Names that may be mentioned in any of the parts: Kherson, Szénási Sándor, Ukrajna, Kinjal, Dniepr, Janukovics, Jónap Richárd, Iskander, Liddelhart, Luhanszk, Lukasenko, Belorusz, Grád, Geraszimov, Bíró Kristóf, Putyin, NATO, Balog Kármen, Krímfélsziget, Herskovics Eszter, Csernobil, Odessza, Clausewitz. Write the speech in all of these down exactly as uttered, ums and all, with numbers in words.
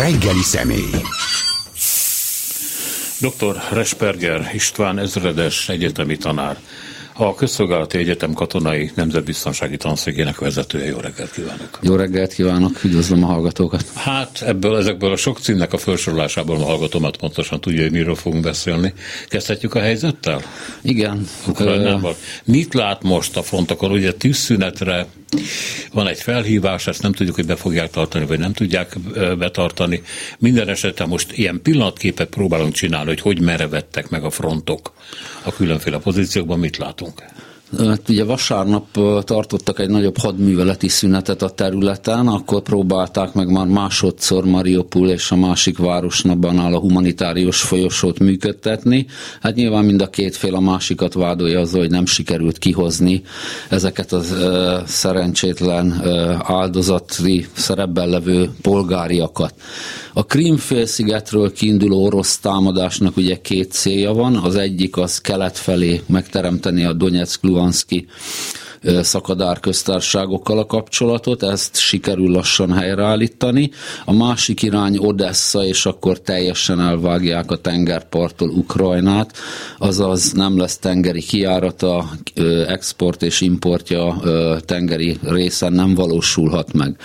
reggeli személy. doktor Reszperger István ezredes egyetemi tanár, a Közszolgálati Egyetem Katonai Nemzetbiztonsági Tanszékének vezetője. Jó reggelt kívánok! Jó reggelt kívánok! Üdvözlöm a hallgatókat! Hát ebből, ezekből a sok címnek a felsorolásából a hallgatómat pontosan tudja, hogy miről fogunk beszélni. Kezdhetjük a helyzettel? Igen. Ukrajnában. Mit lát most a frontokon? Ugye tűzszünetre van egy felhívás, ezt nem tudjuk, hogy be fogják tartani, vagy nem tudják betartani. Minden esetben most ilyen pillanatképet próbálunk csinálni, hogy hogy merevettek meg a frontok a különféle pozíciókban, mit látunk? Hát ugye vasárnap tartottak egy nagyobb hadműveleti szünetet a területen, akkor próbálták meg már másodszor Mariupol és a másik városnapbanál a humanitárius folyosót működtetni. Hát nyilván mind a két fél a másikat vádolja azzal, hogy nem sikerült kihozni ezeket a e, szerencsétlen e, áldozati szerepben levő polgáriakat. A Krímfélszigetről kiinduló orosz támadásnak ugye két célja van, az egyik az kelet felé megteremteni a Donyeck Luhanszki szakadár köztársaságokkal a kapcsolatot, ezt sikerül lassan helyreállítani. A másik irány Odessza, és akkor teljesen elvágják a tengerparttól Ukrajnát, azaz nem lesz tengeri kijárata, export és importja tengeri részen nem valósulhat meg.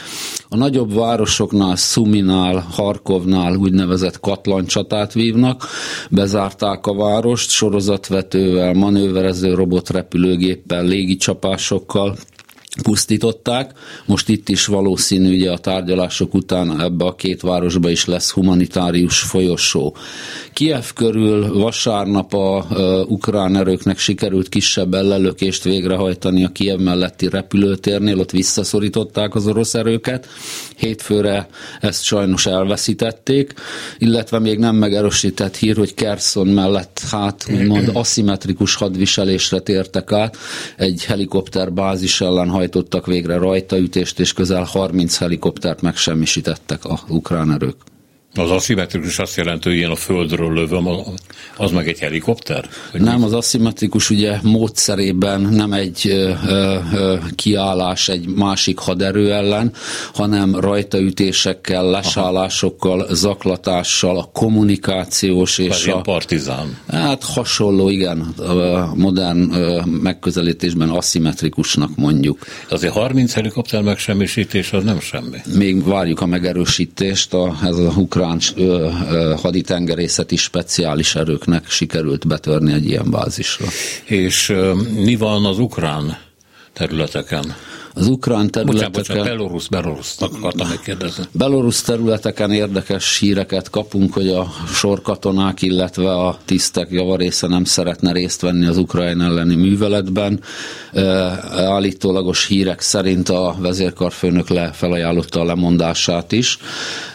A nagyobb városoknál, Szuminál, Harkovnál úgynevezett katlancsatát vívnak, bezárták a várost, sorozatvetővel, manőverező robotrepülőgéppel, légicsapás sokkal pusztították. Most itt is valószínű, ugye a tárgyalások után ebbe a két városba is lesz humanitárius folyosó. Kijev körül vasárnap a e, ukrán erőknek sikerült kisebb ellelökést végrehajtani a Kijev melletti repülőtérnél, ott visszaszorították az orosz erőket. Hétfőre ezt sajnos elveszítették, illetve még nem megerősített hír, hogy Kherson mellett hát úgymond aszimmetrikus hadviselésre tértek át, egy helikopterbázis ellen hajtottak végre rajtaütést, és közel harminc helikoptert megsemmisítettek a ukrán erők. Az aszimmetrikus azt jelenti, hogy én a földről lövöm, az meg egy helikopter? Nem, az aszimmetrikus ugye módszerében nem egy ö, ö, kiállás egy másik haderő ellen, hanem rajtaütésekkel, lesállásokkal, aha, zaklatással, a kommunikációs és Párján a... partizán. Hát hasonló, igen, modern megközelítésben aszimmetrikusnak mondjuk. Azért harminc helikopter megsemmisítés az nem semmi. Még várjuk a megerősítést, a, ez a ukrán haditengerészeti speciális erőknek sikerült betörni egy ilyen bázisra. És ö, mi van az ukrán területeken? Az ukrán területeken... Bocsánat, bocsánat, Belorusz, Belorusznak akartam megkérdezni. Belorusz területeken érdekes híreket kapunk, hogy a sorkatonák, illetve a tisztek javarésze nem szeretne részt venni az Ukrajna elleni műveletben. E, állítólagos hírek szerint a vezérkarfőnök le felajánlotta a lemondását is,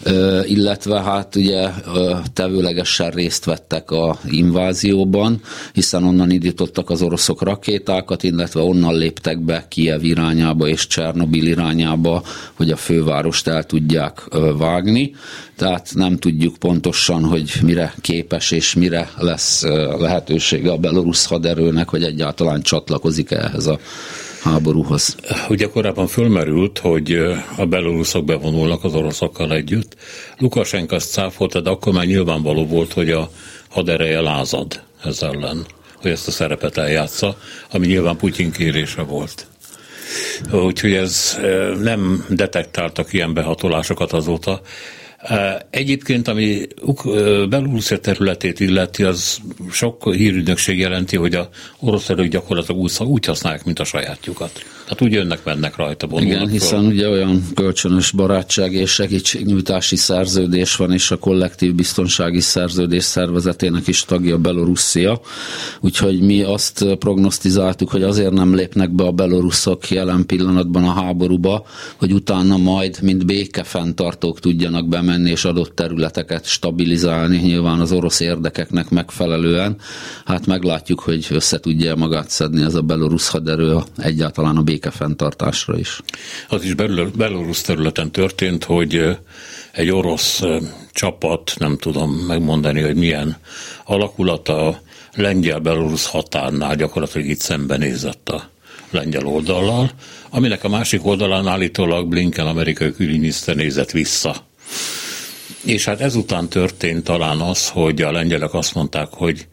e, illetve hát ugye tevőlegesen részt vettek a invázióban, hiszen onnan indítottak az oroszok rakétákat, illetve onnan léptek be Kijev irányába és Csernobil irányába, hogy a fővárost el tudják vágni, tehát nem tudjuk pontosan, hogy mire képes és mire lesz lehetősége a belorusz haderőnek, hogy egyáltalán csatlakozik ehhez a háborúhoz. Ugye korábban fölmerült, hogy a beloruszok bevonulnak az oroszokkal együtt. Lukasenko azt cáfolta, de akkor már nyilvánvaló volt, hogy a hadereje lázad ez ellen, hogy ezt a szerepet eljátsza, ami nyilván Putyin kérése volt. Úgyhogy ez nem detektáltak ilyen behatolásokat azóta. Egyébként, ami Belorusszia területét illeti, az sok hírügynökség jelenti, hogy az orosz erők gyakorlatilag úgy használják, mint a sajátjukat. Hát úgy jönnek, mennek rajta, vonulnak. Igen, hiszen ugye olyan kölcsönös barátság és segítségnyújtási szerződés van, és a kollektív biztonsági szerződés szervezetének is tagja Belorusszia. Úgyhogy mi azt prognosztizáltuk, hogy azért nem lépnek be a beloruszok jelen pillanatban a háborúba, hogy utána majd, mint békefenntartók tudjanak bemenni és adott területeket stabilizálni, nyilván az orosz érdekeknek megfelelően. Hát meglátjuk, hogy összetudja magát szedni ez a belorusz haderő egyáltalán a békefenntartásra fenntartásra is. Az is belorusz területen történt, hogy egy orosz csapat, nem tudom megmondani, hogy milyen alakulata a lengyel-belorusz határnál gyakorlatilag itt szembenézett a lengyel oldallal, aminek a másik oldalán állítólag Blinken amerikai külügyminiszter nézett vissza. És hát ezután történt talán az, hogy a lengyelek azt mondták, hogy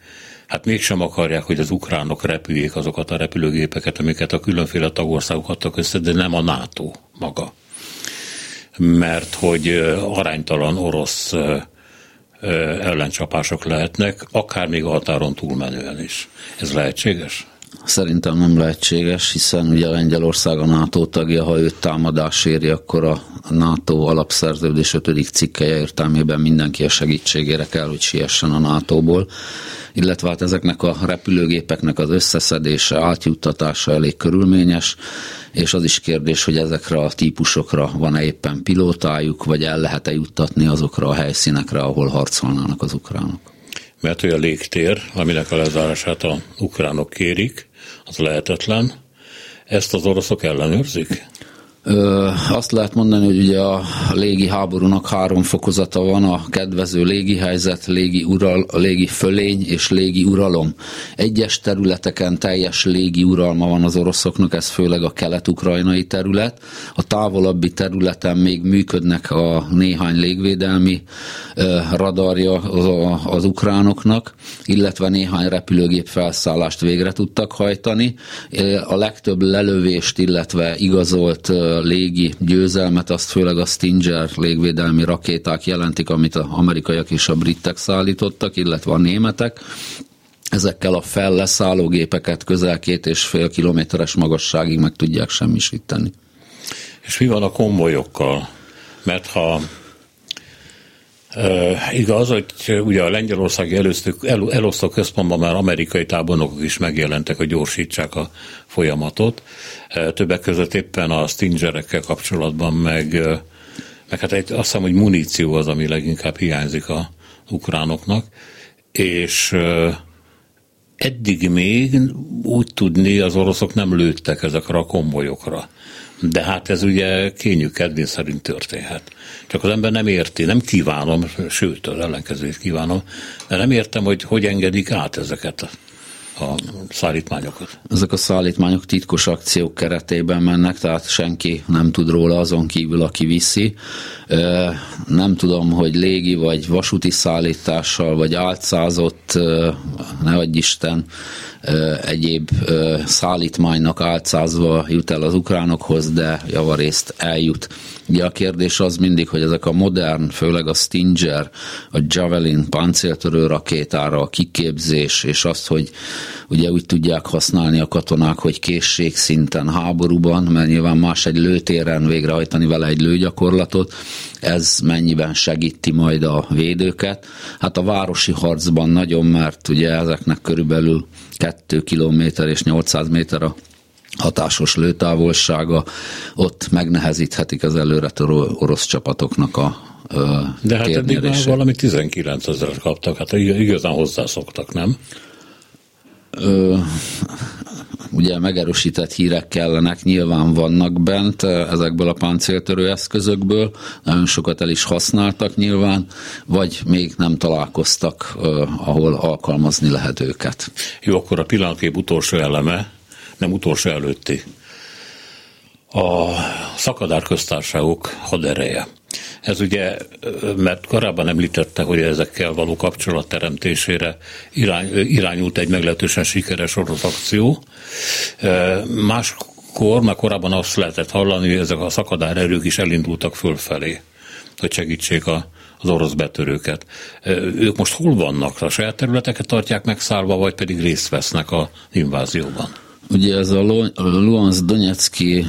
hát mégsem akarják, hogy az ukránok repüljék azokat a repülőgépeket, amiket a különféle tagországok adtak össze, de nem a NATO maga. Mert hogy aránytalan orosz ellencsapások lehetnek, akár még a határon túlmenően is. Ez lehetséges? Szerintem nem lehetséges, hiszen ugye Lengyelország a NATO tagja, ha őt támadás éri, akkor a NATO alapszerződés ötödik cikkelye értelmében mindenki a segítségére kell, hogy siessen a nátóból. Illetve hát ezeknek a repülőgépeknek az összeszedése, átjuttatása elég körülményes, és az is kérdés, hogy ezekre a típusokra van-e éppen pilótájuk, vagy el lehet-e juttatni azokra a helyszínekre, ahol harcolnának az ukránok. Mert hogy a légtér, aminek a lezárását a ukránok kérik, az lehetetlen. Ezt az oroszok ellenőrzik? Ö, azt lehet mondani, hogy ugye a légi háborúnak három fokozata van, a kedvező légi helyzet, légi, ural, légi fölény és légi uralom. Egyes területeken teljes légi uralma van az oroszoknak, ez főleg a kelet-ukrajnai terület. A távolabbi területen még működnek a néhány légvédelmi ö, radarja az, a, az ukránoknak, illetve néhány repülőgép felszállást végre tudtak hajtani. A legtöbb lelövést, illetve igazolt légi győzelmet, azt főleg a Stinger légvédelmi rakéták jelentik, amit az amerikaiak és a britek szállítottak, illetve a németek. Ezekkel a felleszálló gépeket közel két és fél kilométeres magasságig meg tudják semmisíteni. És mi van a konvojokkal? Mert ha e, igaz, hogy ugye a lengyelországi el, elosztó központban már amerikai tábornokok is megjelentek, hogy gyorsítsák a folyamatot. Többek között éppen a Stingerekkel kapcsolatban, meg, meg hát azt hiszem, hogy muníció az, ami leginkább hiányzik az ukránoknak, és eddig még úgy tudni, az oroszok nem lőttek ezekre a konvojokra. De hát ez ugye kényük kedvény szerint történhet. Csak az ember nem érti, nem kívánom, sőt, az ellenkezőt kívánom, de nem értem, hogy hogy engedik át ezeket a szállítmányokat. Ezek a szállítmányok titkos akciók keretében mennek, tehát senki nem tud róla azon kívül, aki viszi. Nem tudom, hogy légi vagy vasúti szállítással, vagy álcázott, ne adj Isten, egyéb szállítmánynak álcázva jut el az ukránokhoz, de javarészt eljut. Ugye a kérdés az mindig, hogy ezek a modern, főleg a Stinger, a Javelin páncéltörő rakétára, a kiképzés, és azt, hogy ugye úgy tudják használni a katonák, hogy készségszinten háborúban, mert nyilván más egy lőtéren végrehajtani vele egy lőgyakorlatot, ez mennyiben segíti majd a védőket. Hát a városi harcban nagyon, mert ugye ezeknek körülbelül két kilométer és nyolcszáz méter a hatásos lőtávolsága, ott megnehezíthetik az előre orosz csapatoknak a kérnyerését. De hát eddig már valami tizenkilencezer kaptak, hát igazán hozzászoktak, nem? Ö, ugye megerősített hírek kellenek, nyilván vannak bent ezekből a páncéltörő eszközökből, nagyon sokat el is használtak nyilván, vagy még nem találkoztak, ahol alkalmazni lehet őket. Jó, akkor a pillanatkép utolsó eleme, nem utolsó előtti. A szakadárköztársaságok hadereje. Ez ugye, mert korábban említette, hogy ezekkel való kapcsolat teremtésére irány, irányult egy meglehetősen sikeres orosz akció. Máskor, már korábban azt lehetett hallani, hogy ezek a szakadárerők is elindultak fölfelé, hogy segítsék a az orosz betörőket. Ők most hol vannak? A saját területeket tartják megszállva, vagy pedig részt vesznek az invázióban? Ugye ez a Luhanszk Donyeckij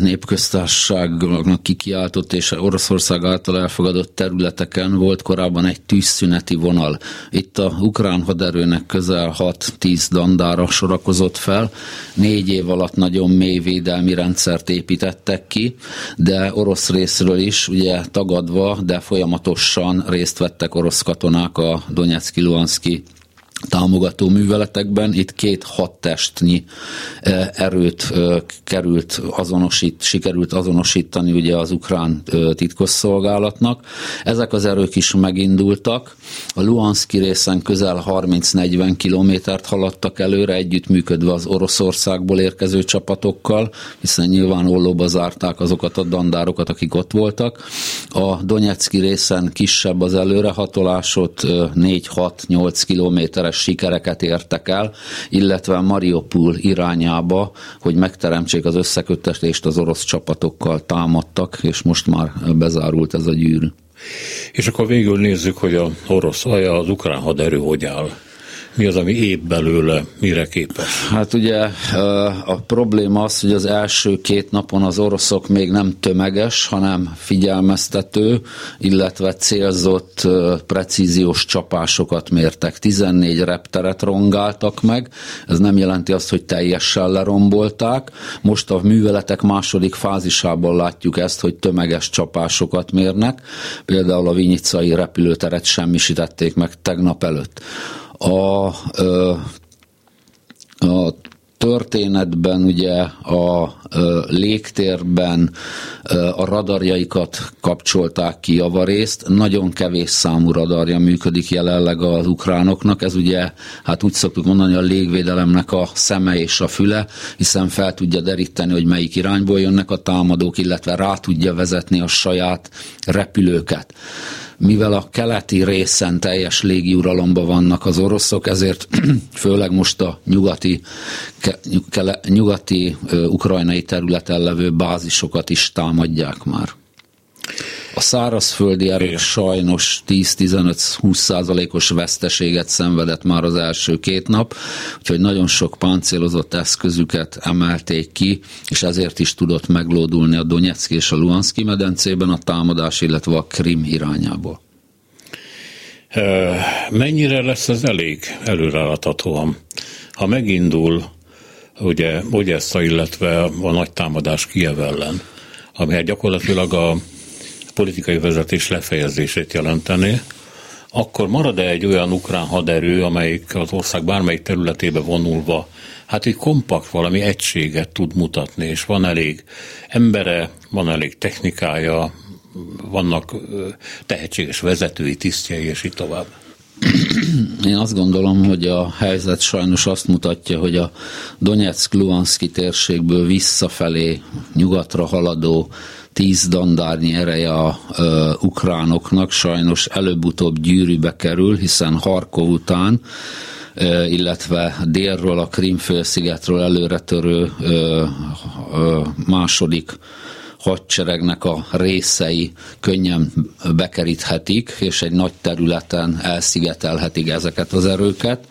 népköztársaságnak kikiáltott és Oroszország által elfogadott területeken volt korábban egy tűzszüneti vonal. Itt a ukrán haderőnek közel hat-tíz dandára sorakozott fel. Négy év alatt nagyon mély védelmi rendszert építettek ki, de orosz részről is, ugye tagadva, de folyamatosan részt vettek orosz katonák a Donyeckij-Luhanszki támogató műveletekben. Itt két hadtestnyi erőt került azonosít, sikerült azonosítani ugye az ukrán titkosszolgálatnak. Ezek az erők is megindultak. A Luhanszki részen közel harminc-negyven kilométert haladtak előre, együttműködve az Oroszországból érkező csapatokkal, hiszen nyilván ollóba zárták azokat a dandárokat, akik ott voltak. A Donyecki részen kisebb az előrehatolás, ott négy-hat-nyolc kilométeres sikereket értek el, illetve Mariupol irányába, hogy megteremtsék az összeköttetést az orosz csapatokkal támadtak, és most már bezárult ez a gyűrű. És akkor végül nézzük, hogy az orosz, az ukrán haderő hogy áll. Mi az, ami épp belőle, mire képes? Hát ugye a probléma az, hogy az első két napon az oroszok még nem tömeges, hanem figyelmeztető, illetve célzott precíziós csapásokat mértek. tizennégy repteret rongáltak meg, ez nem jelenti azt, hogy teljesen lerombolták. Most a műveletek második fázisában látjuk ezt, hogy tömeges csapásokat mérnek. Például a vinnyicai repülőteret semmisítették meg tegnap előtt. A, a történetben ugye a légtérben a radarjaikat kapcsolták ki javarészt, nagyon kevés számú radarja működik jelenleg az ukránoknak, ez ugye, hát úgy szoktuk mondani, a légvédelemnek a szeme és a füle, hiszen fel tudja deríteni, hogy melyik irányból jönnek a támadók, illetve rá tudja vezetni a saját repülőket. Mivel a keleti részen teljes légiuralomban vannak az oroszok, ezért főleg most a nyugati, kele, nyugati ukrajnai területen levő bázisokat is támadják már. A szárazföldi erők sajnos tíz-tizenöt-húsz százalékos veszteséget szenvedett már az első két nap, úgyhogy nagyon sok páncélozott eszközüket emelték ki, és ezért is tudott meglódulni a Donyeckki és a Luhanszki medencében a támadás, illetve a Krim irányából. Mennyire lesz ez elég előreláthatóan? Ha megindul ugye Odessza, illetve a nagy támadás Kijev ellen, ami gyakorlatilag a politikai vezetés lefejezését jelenteni, akkor marad-e egy olyan ukrán haderő, amelyik az ország bármelyik területébe vonulva, hát egy kompakt valami egységet tud mutatni, és van elég embere, van elég technikája, vannak tehetséges vezetői, tisztjei, és így tovább. Én azt gondolom, hogy a helyzet sajnos azt mutatja, hogy a Donyeck-Luhanszki térségből visszafelé nyugatra haladó tíz dandárnyi ereje a ö, ukránoknak sajnos előbb-utóbb gyűrűbe kerül, hiszen Harkov után, ö, illetve délről a Krímfélszigetről előretörő ö, ö, második hadseregnek a részei könnyen bekeríthetik, és egy nagy területen elszigetelhetik ezeket az erőket,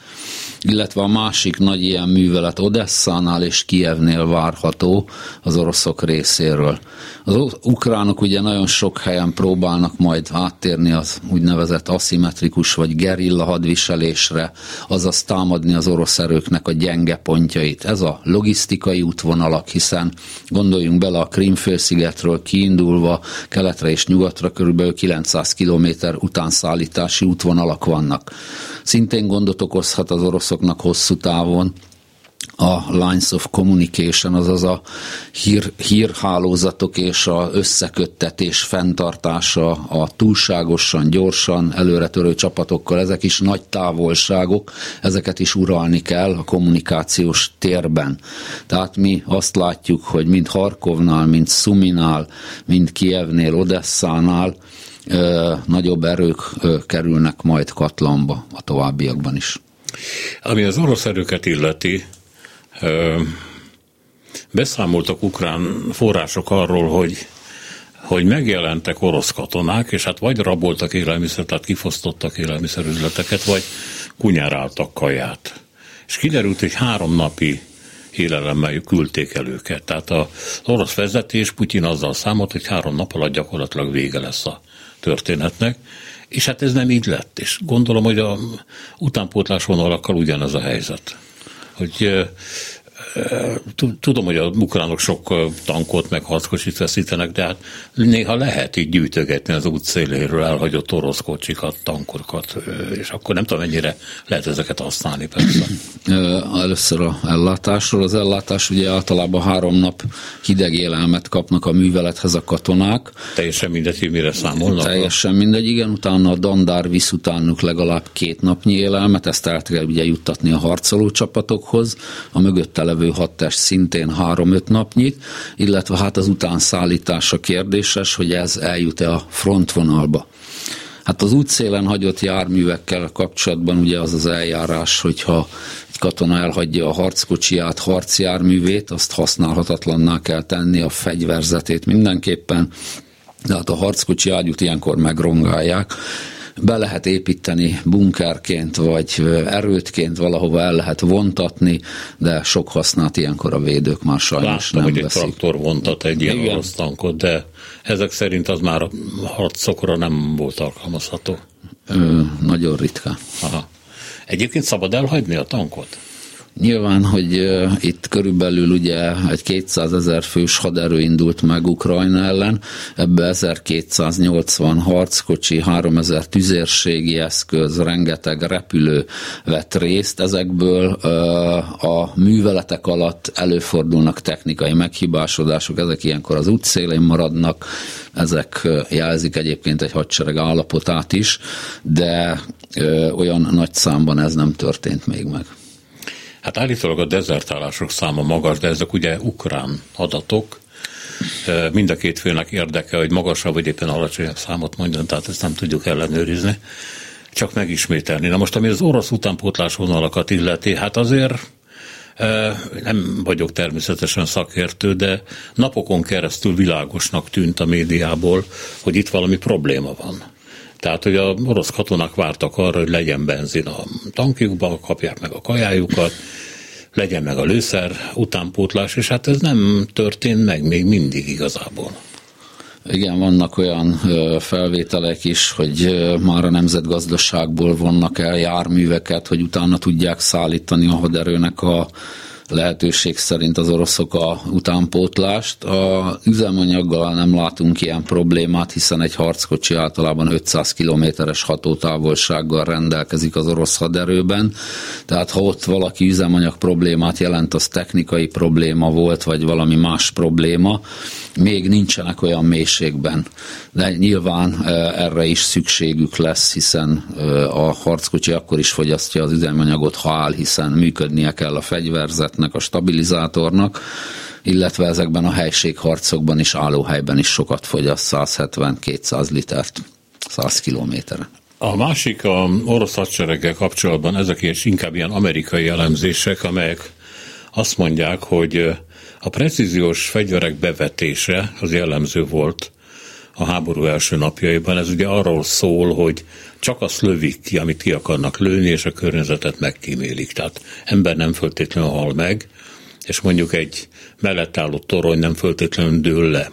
illetve a másik nagy ilyen művelet Odesszánál és Kijevnél várható az oroszok részéről. Az ukránok ugye nagyon sok helyen próbálnak majd áttérni az úgynevezett aszimmetrikus vagy gerilla hadviselésre, azaz támadni az orosz erőknek a gyenge pontjait. Ez a logisztikai útvonalak, hiszen gondoljunk bele, a Krímfélszigetről kiindulva keletre és nyugatra körülbelül kilencszáz kilométer utánszállítási útvonalak vannak. Szintén gondot okozhat az oroszoknak hosszú távon a lines of communication, azaz a hír, hírhálózatok és a összeköttetés fenntartása a túlságosan, gyorsan előretörő csapatokkal. Ezek is nagy távolságok, ezeket is uralni kell a kommunikációs térben. Tehát mi azt látjuk, hogy mind Harkovnál, mind Szuminál, mind Kijevnél, Odesszánál ö, nagyobb erők ö, kerülnek majd katlanba a továbbiakban is. Ami az orosz erőket illeti, beszámoltak ukrán források arról, hogy, hogy megjelentek orosz katonák, és hát vagy raboltak élelmiszert, tehát kifosztottak élelmiszerüzleteket, vagy kunyáráltak kaját. És kiderült, hogy három napi élelemmel küldték el őket. Tehát az orosz vezetés, Putyin azzal számolt, hogy három nap alatt gyakorlatilag vége lesz a történetnek. És hát ez nem így lett, és gondolom, hogy a utánpótlás vonalakkal ugyanez a helyzet. Hogy Tudom, hogy a ukránok sok tankot meg harckocsit veszítenek, de hát néha lehet így gyűjtögetni az út széléről elhagyott orosz kocsikat, tankokat, és akkor nem tudom, mennyire lehet ezeket használni persze. Először a ellátásról. Az ellátás ugye általában három nap hideg élelmet kapnak a művelethez a katonák. Teljesen mindegy, mire számolnak. Teljesen mindegy, igen, utána a dandár visz utánuk legalább két napnyi élelmet, ezt el kell ugye juttatni a harcoló csapatokhoz, a mögötte levő hadtest szintén három-öt napnyit, illetve hát az utánszállítása kérdéses, hogy ez eljut-e a frontvonalba. Hát az útszélen hagyott járművekkel kapcsolatban ugye az az eljárás, hogyha egy katona elhagyja a harckocsiját, harcjárművét, azt használhatatlanná kell tenni, a fegyverzetét mindenképpen, de hát a harckocsi ágyút ilyenkor megrongálják. Be lehet építeni bunkerként, vagy erődként, valahova el lehet vontatni, de sok hasznát ilyenkor a védők már sajnos Láttam, nem veszik. Láttam, hogy egy traktor vontat egy ilyen orosz tankot, de ezek szerint az már harcokra nem volt alkalmazható. Ö, nagyon ritkán. Aha. Egyébként szabad elhagyni a tankot? Nyilván, hogy itt körülbelül ugye egy kétszázezer fős haderő indult meg Ukrajna ellen, ebbe ezerkétszáznyolcvan harckocsi, háromezer tüzérségi eszköz, rengeteg repülő vett részt, ezekből a műveletek alatt előfordulnak technikai meghibásodások, ezek ilyenkor az útszélén maradnak, ezek jelzik egyébként egy hadsereg állapotát is, de olyan nagy számban ez nem történt még meg. Hát állítólag a dezertálások száma magas, de ezek ugye ukrán adatok. Mind a két félnek érdeke, hogy magasabb vagy éppen alacsonyabb számot mondjon, tehát ezt nem tudjuk ellenőrizni, csak megismételni. Na most, ami az orosz utánpótlás vonalakat illeti, hát azért nem vagyok természetesen szakértő, de napokon keresztül világosnak tűnt a médiából, hogy itt valami probléma van. Tehát, hogy az orosz katonák vártak arra, hogy legyen benzin a tankjukban, kapják meg a kajájukat, legyen meg a lőszer, utánpótlás, és hát ez nem történt meg még mindig igazából. Igen, vannak olyan felvételek is, hogy már a nemzetgazdaságból vonnak el járműveket, hogy utána tudják szállítani a haderőnek a lehetőség szerint az oroszok a utánpótlást. A üzemanyaggal nem látunk ilyen problémát, hiszen egy harckocsi általában ötszáz kilométeres hatótávolsággal rendelkezik az orosz haderőben, tehát ha ott valaki üzemanyag problémát jelent, az technikai probléma volt, vagy valami más probléma, még nincsenek olyan mélységben. De nyilván erre is szükségük lesz, hiszen a harckocsi akkor is fogyasztja az üzemanyagot, ha áll, hiszen működnie kell a fegyverzetnek, a stabilizátornak, illetve ezekben a helységharcokban és állóhelyben is sokat fogyaszt, száz hetven-kétszáz litert száz kilométerre. A másik a orosz hadsereggel kapcsolatban ezek is inkább ilyen amerikai elemzések, amelyek azt mondják, hogy a precíziós fegyverek bevetése az jellemző volt a háború első napjaiban. Ez ugye arról szól, hogy csak azt lövik ki, amit ki akarnak lőni, és a környezetet megkímélik. Tehát ember nem föltétlenül hal meg, és mondjuk egy mellett álló torony nem föltétlenül dől le.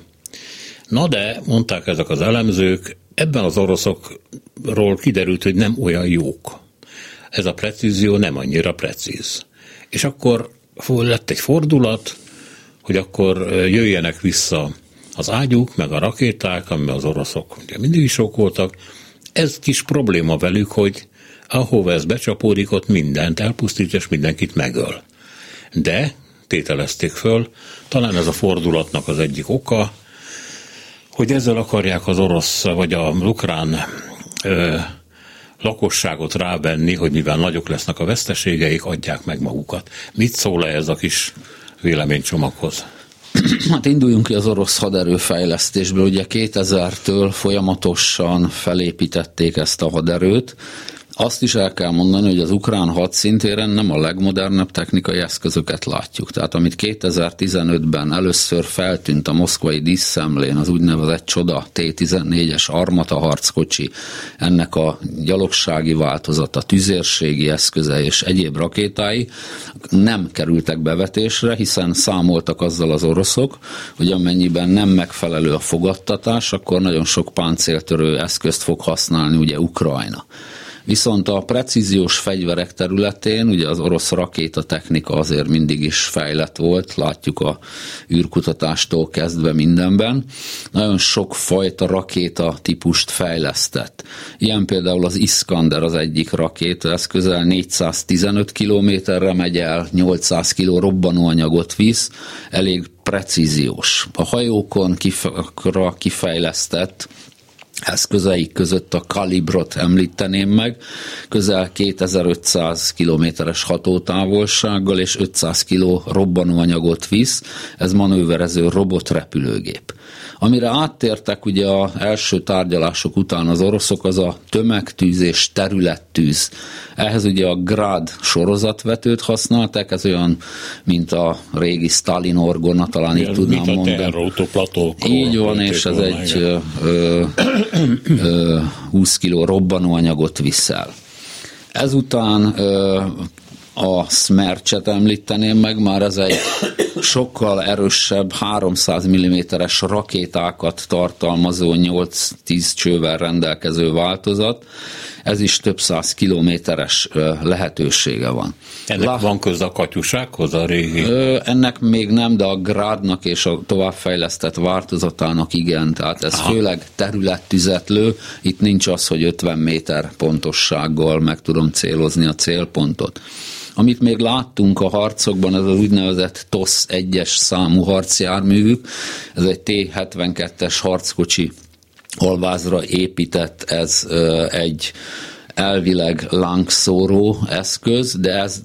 Na de, mondták ezek az elemzők, ebben az oroszokról kiderült, hogy nem olyan jók. Ez a precízió nem annyira precíz. És akkor lett egy fordulat, hogy akkor jöjjenek vissza az ágyuk, meg a rakéták, amiben az oroszok ugye mindig is sok voltak. Ez kis probléma velük, hogy ahova ez becsapódik, ott mindent elpusztít, és mindenkit megöl. De, tételezték föl, talán ez a fordulatnak az egyik oka, hogy ezzel akarják az orosz, vagy a ukrán ö, lakosságot rávenni, hogy mivel nagyok lesznek a veszteségeik, adják meg magukat. Mit szól ez a kis véleménycsomaghoz? Hát induljunk ki az orosz haderőfejlesztésből, ugye kétezertől folyamatosan felépítették ezt a haderőt. Azt is el kell mondani, hogy az ukrán hadszintéren nem a legmodernebb technikai eszközöket látjuk. Tehát amit kétezer-tizenötben először feltűnt a moszkvai díszszemlén, az úgynevezett csoda té tizennégyes armata harckocsi, ennek a gyalogsági változata, tüzérségi eszköze és egyéb rakétái nem kerültek bevetésre, hiszen számoltak azzal az oroszok, hogy amennyiben nem megfelelő a fogadtatás, akkor nagyon sok páncéltörő eszközt fog használni ugye Ukrajna. Viszont a precíziós fegyverek területén, ugye az orosz rakétatechnika azért mindig is fejlett volt, látjuk a űrkutatástól kezdve mindenben. Nagyon sok fajta rakéta típust fejlesztett. Ilyen például az Iskander az egyik rakéta, ez közel négyszáztizenöt kilométerre megy el, nyolcszáz kiló robbanóanyagot visz, elég precíziós. A hajókon kifra kifejlesztett eszközeik között a Kalibrot említeném meg, közel kétezer-ötszáz kilométeres hatótávolsággal és ötszáz kiló robbanóanyagot visz, ez manőverező robotrepülőgép. Amire áttértek ugye az első tárgyalások után az oroszok, az a tömegtűz és területtűz. Ehhez ugye a Grád sorozatvetőt használták, ez olyan, mint a régi Sztálin orgona, talán ilyen, itt tudnám mondani. Így van, és ez egy ö, ö, ö, húsz kiló robbanóanyagot viszel. Ezután ö, a Smercset említeném meg, már ez egy sokkal erősebb háromszáz milliméteres rakétákat tartalmazó nyolc-tíz csővel rendelkező változat. Ez is több száz kilométeres lehetősége van. Ennek Lá... van köze a katyusákhoz a régi? Ennek még nem, de a Grádnak és a továbbfejlesztett változatának igen, tehát ez Aha. főleg területtüzetlő, itt nincs az, hogy ötven méter pontossággal meg tudom célozni a célpontot. Amit még láttunk a harcokban, ez az úgynevezett TOSZ egyes számú harcjárművük, ez egy té hetvenkettes harckocsi alvázra épített, ez egy elvileg lángszóró eszköz, de ez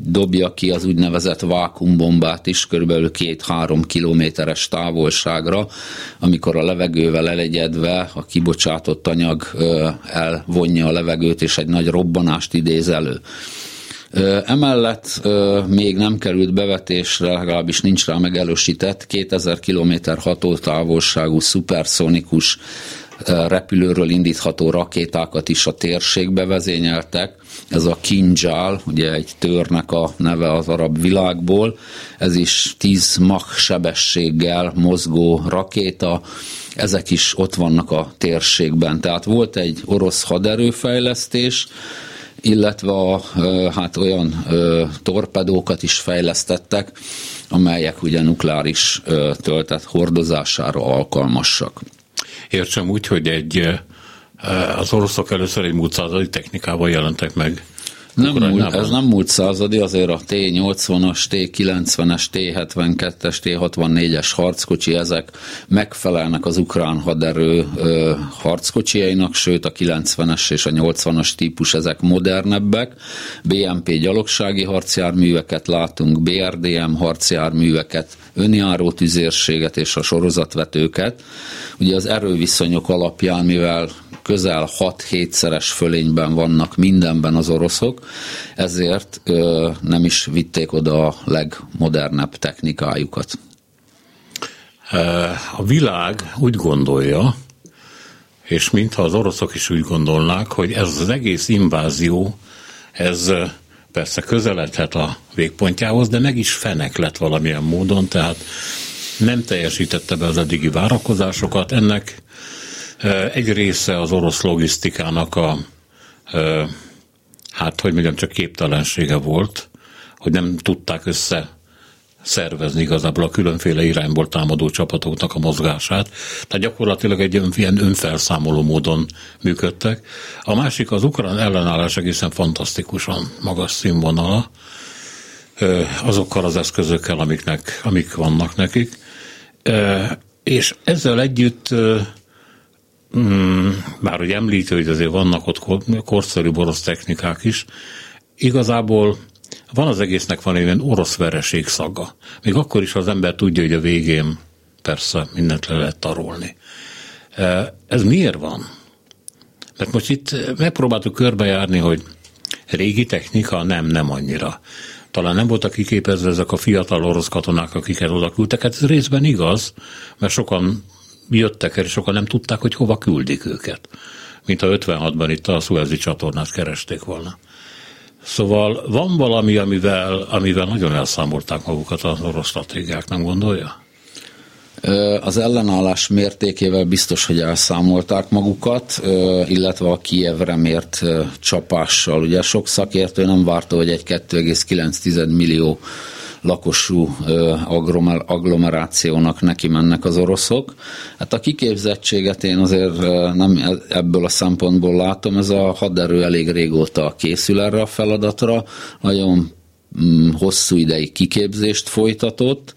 dobja ki az úgynevezett vákumbombát is körülbelül két-három kilométeres távolságra, amikor a levegővel elegyedve a kibocsátott anyag elvonja a levegőt, és egy nagy robbanást idéz elő. Emellett még nem került bevetésre, legalábbis nincs rá megelősített, kétezer kilométer hatótávolságú szuperszonikus repülőről indítható rakétákat is a térségbe vezényeltek. Ez a Kinjal, ugye egy törnek a neve az arab világból, ez is tíz mach sebességgel mozgó rakéta, ezek is ott vannak a térségben. Tehát volt egy orosz haderőfejlesztés, illetve a, hát olyan ö, torpedókat is fejlesztettek, amelyek ugye nukleáris ö, töltet hordozására alkalmasak. Értsem úgy, hogy egy, az oroszok először egy múlt századi technikával jelentek meg. Nem múlt, ez nem múlt századi, azért a té nyolcvanas, té kilencvenes, té hetvenkettes, té hatvannégyes harckocsi, ezek megfelelnek az ukrán haderő ö, harckocsiainak, sőt a kilencvenes és a nyolcvanas típus, ezek modernebbek. bé em pé gyalogsági harcjárműveket látunk, bé er dé em harcjárműveket, önjáró tüzérséget és a sorozatvetőket. Ugye az erőviszonyok alapján, mivel közel hat-hétszeres fölényben vannak mindenben az oroszok, ezért ö, nem is vitték oda a legmodernebb technikájukat. A világ úgy gondolja, és mintha az oroszok is úgy gondolnák, hogy ez az egész invázió, ez persze közeledhet a végpontjához, de meg is feneklett valamilyen módon, tehát nem teljesítette be az eddigi várakozásokat, ennek egy része az orosz logisztikának a, hát hogy mondjam, csak képtelensége volt, hogy nem tudták össze szervezni igazából a különféle irányból támadó csapatoknak a mozgását. Tehát gyakorlatilag egy ilyen önfelszámoló módon működtek. A másik az ukrán ellenállás egészen fantasztikusan magas színvonala, azokkal az eszközökkel, amiknek, amik vannak nekik. És ezzel együtt bár hogy említő, hogy azért vannak ott korszerűbb orosz technikák is, igazából van az egésznek van egy ilyen orosz vereség szaga. Még akkor is, ha az ember tudja, hogy a végén persze mindent le lehet tarolni. Ez miért van? Mert most itt megpróbáltuk körbejárni, hogy régi technika nem, nem annyira. Talán nem voltak kiképezve ezek a fiatal orosz katonák, akiket oda küldtek. Hát ez részben igaz, mert sokan jöttek el, és sokan nem tudták, hogy hova küldik őket. Mint a ötvenhatban itt a szuezi csatornát keresték volna. Szóval van valami, amivel, amivel nagyon elszámolták magukat az orosz stratégiák, nem gondolja? Az ellenállás mértékével biztos, hogy elszámolták magukat, illetve a Kijevre mért csapással. Ugye sok szakértő nem várta, hogy egy két egész kilenc millió lakosú agglomerációnak neki mennek az oroszok. Hát a kiképzettséget én azért nem ebből a szempontból látom, ez a haderő elég régóta készül erre a feladatra, nagyon hosszú ideig kiképzést folytatott,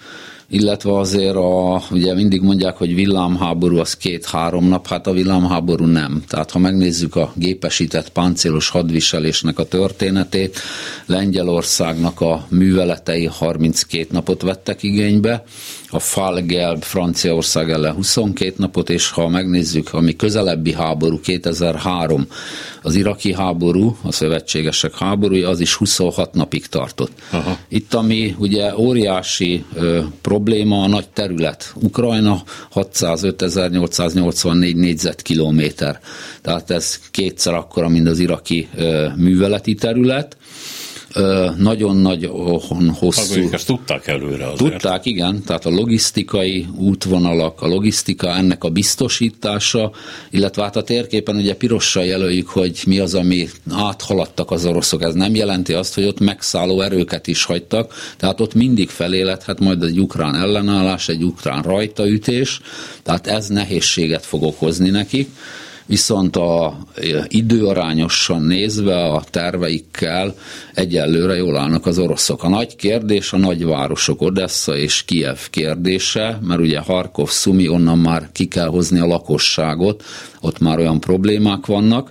illetve azért a, ugye mindig mondják, hogy villámháború az két-három nap, hát a villámháború nem. Tehát ha megnézzük a gépesített páncélos hadviselésnek a történetét, Lengyelországnak a műveletei harminckét napot vettek igénybe, a Falgelb Franciaország ellen huszonkét napot, és ha megnézzük, ami közelebbi háború, kétezer-három, az iraki háború, a szövetségesek háborúja, az is huszonhat napig tartott. Aha. Itt ami ugye óriási ö, probléma a nagy terület. Ukrajna hatszázötezer-nyolcszáznyolcvannégy négyzetkilométer. Tehát ez kétszer akkora, mint az iraki ö, műveleti terület. Nagyon nagy hosszú... Ezt tudták előre azért. Tudták, igen, tehát a logisztikai útvonalak, a logisztika, ennek a biztosítása, illetve hát a térképen ugye pirossal jelöljük, hogy mi az, ami áthaladtak az oroszok. Ez nem jelenti azt, hogy ott megszálló erőket is hagytak, tehát ott mindig feléledhet majd egy ukrán ellenállás, egy ukrán rajtaütés, tehát ez nehézséget fog okozni nekik. Viszont a időarányosan nézve a terveikkel egyelőre jól állnak az oroszok. A nagy kérdés a nagyvárosok, Odessza és Kijev kérdése, mert ugye Harkov, Szumi, onnan már ki kell hozni a lakosságot, ott már olyan problémák vannak,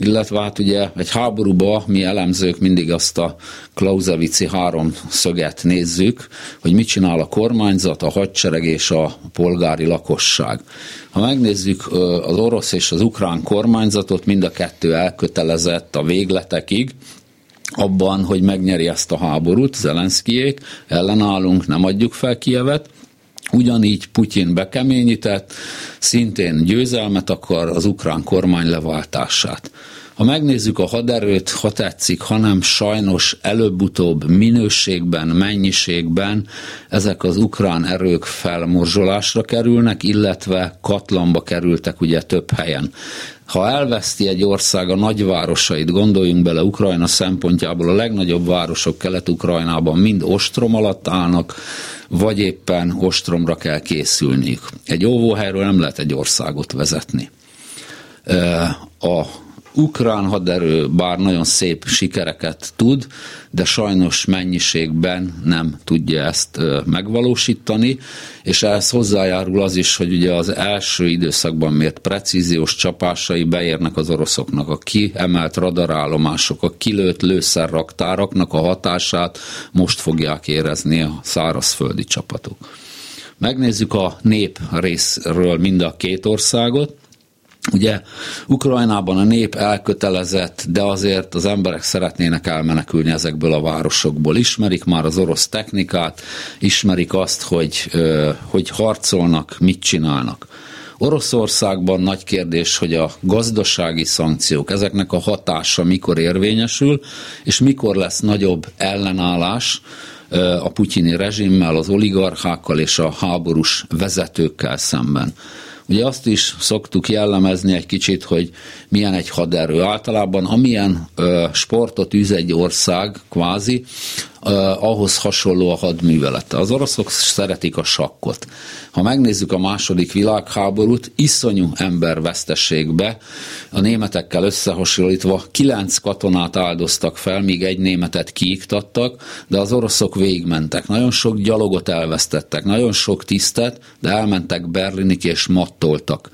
illetve hát ugye egy háborúba mi elemzők mindig azt a Clausewitz-i háromszöget nézzük, hogy mit csinál a kormányzat, a hadsereg és a polgári lakosság. Ha megnézzük az orosz és az ukrán kormányzatot, mind a kettő elkötelezett a végletekig abban, hogy megnyeri ezt a háborút, Zelenszkijék, ellenállunk, nem adjuk fel Kijevet. Ugyanígy Putyin bekeményített, szintén győzelmet akar, az ukrán kormány leváltását. Ha megnézzük a haderőt, ha tetszik, hanem sajnos előbb-utóbb minőségben, mennyiségben ezek az ukrán erők felmorzsolásra kerülnek, illetve katlanba kerültek ugye több helyen. Ha elveszti egy ország a nagyvárosait, gondoljunk bele Ukrajna szempontjából, a legnagyobb városok Kelet-Ukrajnában mind ostrom alatt állnak, vagy éppen ostromra kell készülniük. Egy óvóhelyről nem lehet egy országot vezetni. A ukrán haderő bár nagyon szép sikereket tud, de sajnos mennyiségben nem tudja ezt megvalósítani, és ehhez hozzájárul az is, hogy ugye az első időszakban mért precíziós csapásai beérnek az oroszoknak, a kiemelt radarállomások, a kilőtt lőszerraktáraknak a hatását most fogják érezni a szárazföldi csapatok. Megnézzük a nép részről mind a két országot. Ugye Ukrajnában a nép elkötelezett, de azért az emberek szeretnének elmenekülni ezekből a városokból. Ismerik már az orosz technikát, ismerik azt, hogy, hogy harcolnak, mit csinálnak. Oroszországban nagy kérdés, hogy a gazdasági szankciók, ezeknek a hatása mikor érvényesül, és mikor lesz nagyobb ellenállás a putyini rezsimmel, az oligarchákkal és a háborús vezetőkkel szemben. Ugye azt is szoktuk jellemezni egy kicsit, hogy milyen egy haderő. Általában amilyen ö, sportot űz egy ország, kvázi, ö, ahhoz hasonló a hadművelete. Az oroszok szeretik a sakkot. Ha megnézzük a második világháborút, iszonyú emberveszteségbe, a németekkel összehasonlítva kilenc katonát áldoztak fel, míg egy németet kiiktattak, de az oroszok végigmentek. Nagyon sok gyalogot elvesztettek, nagyon sok tisztet, de elmentek Berlinig és Matt toltak.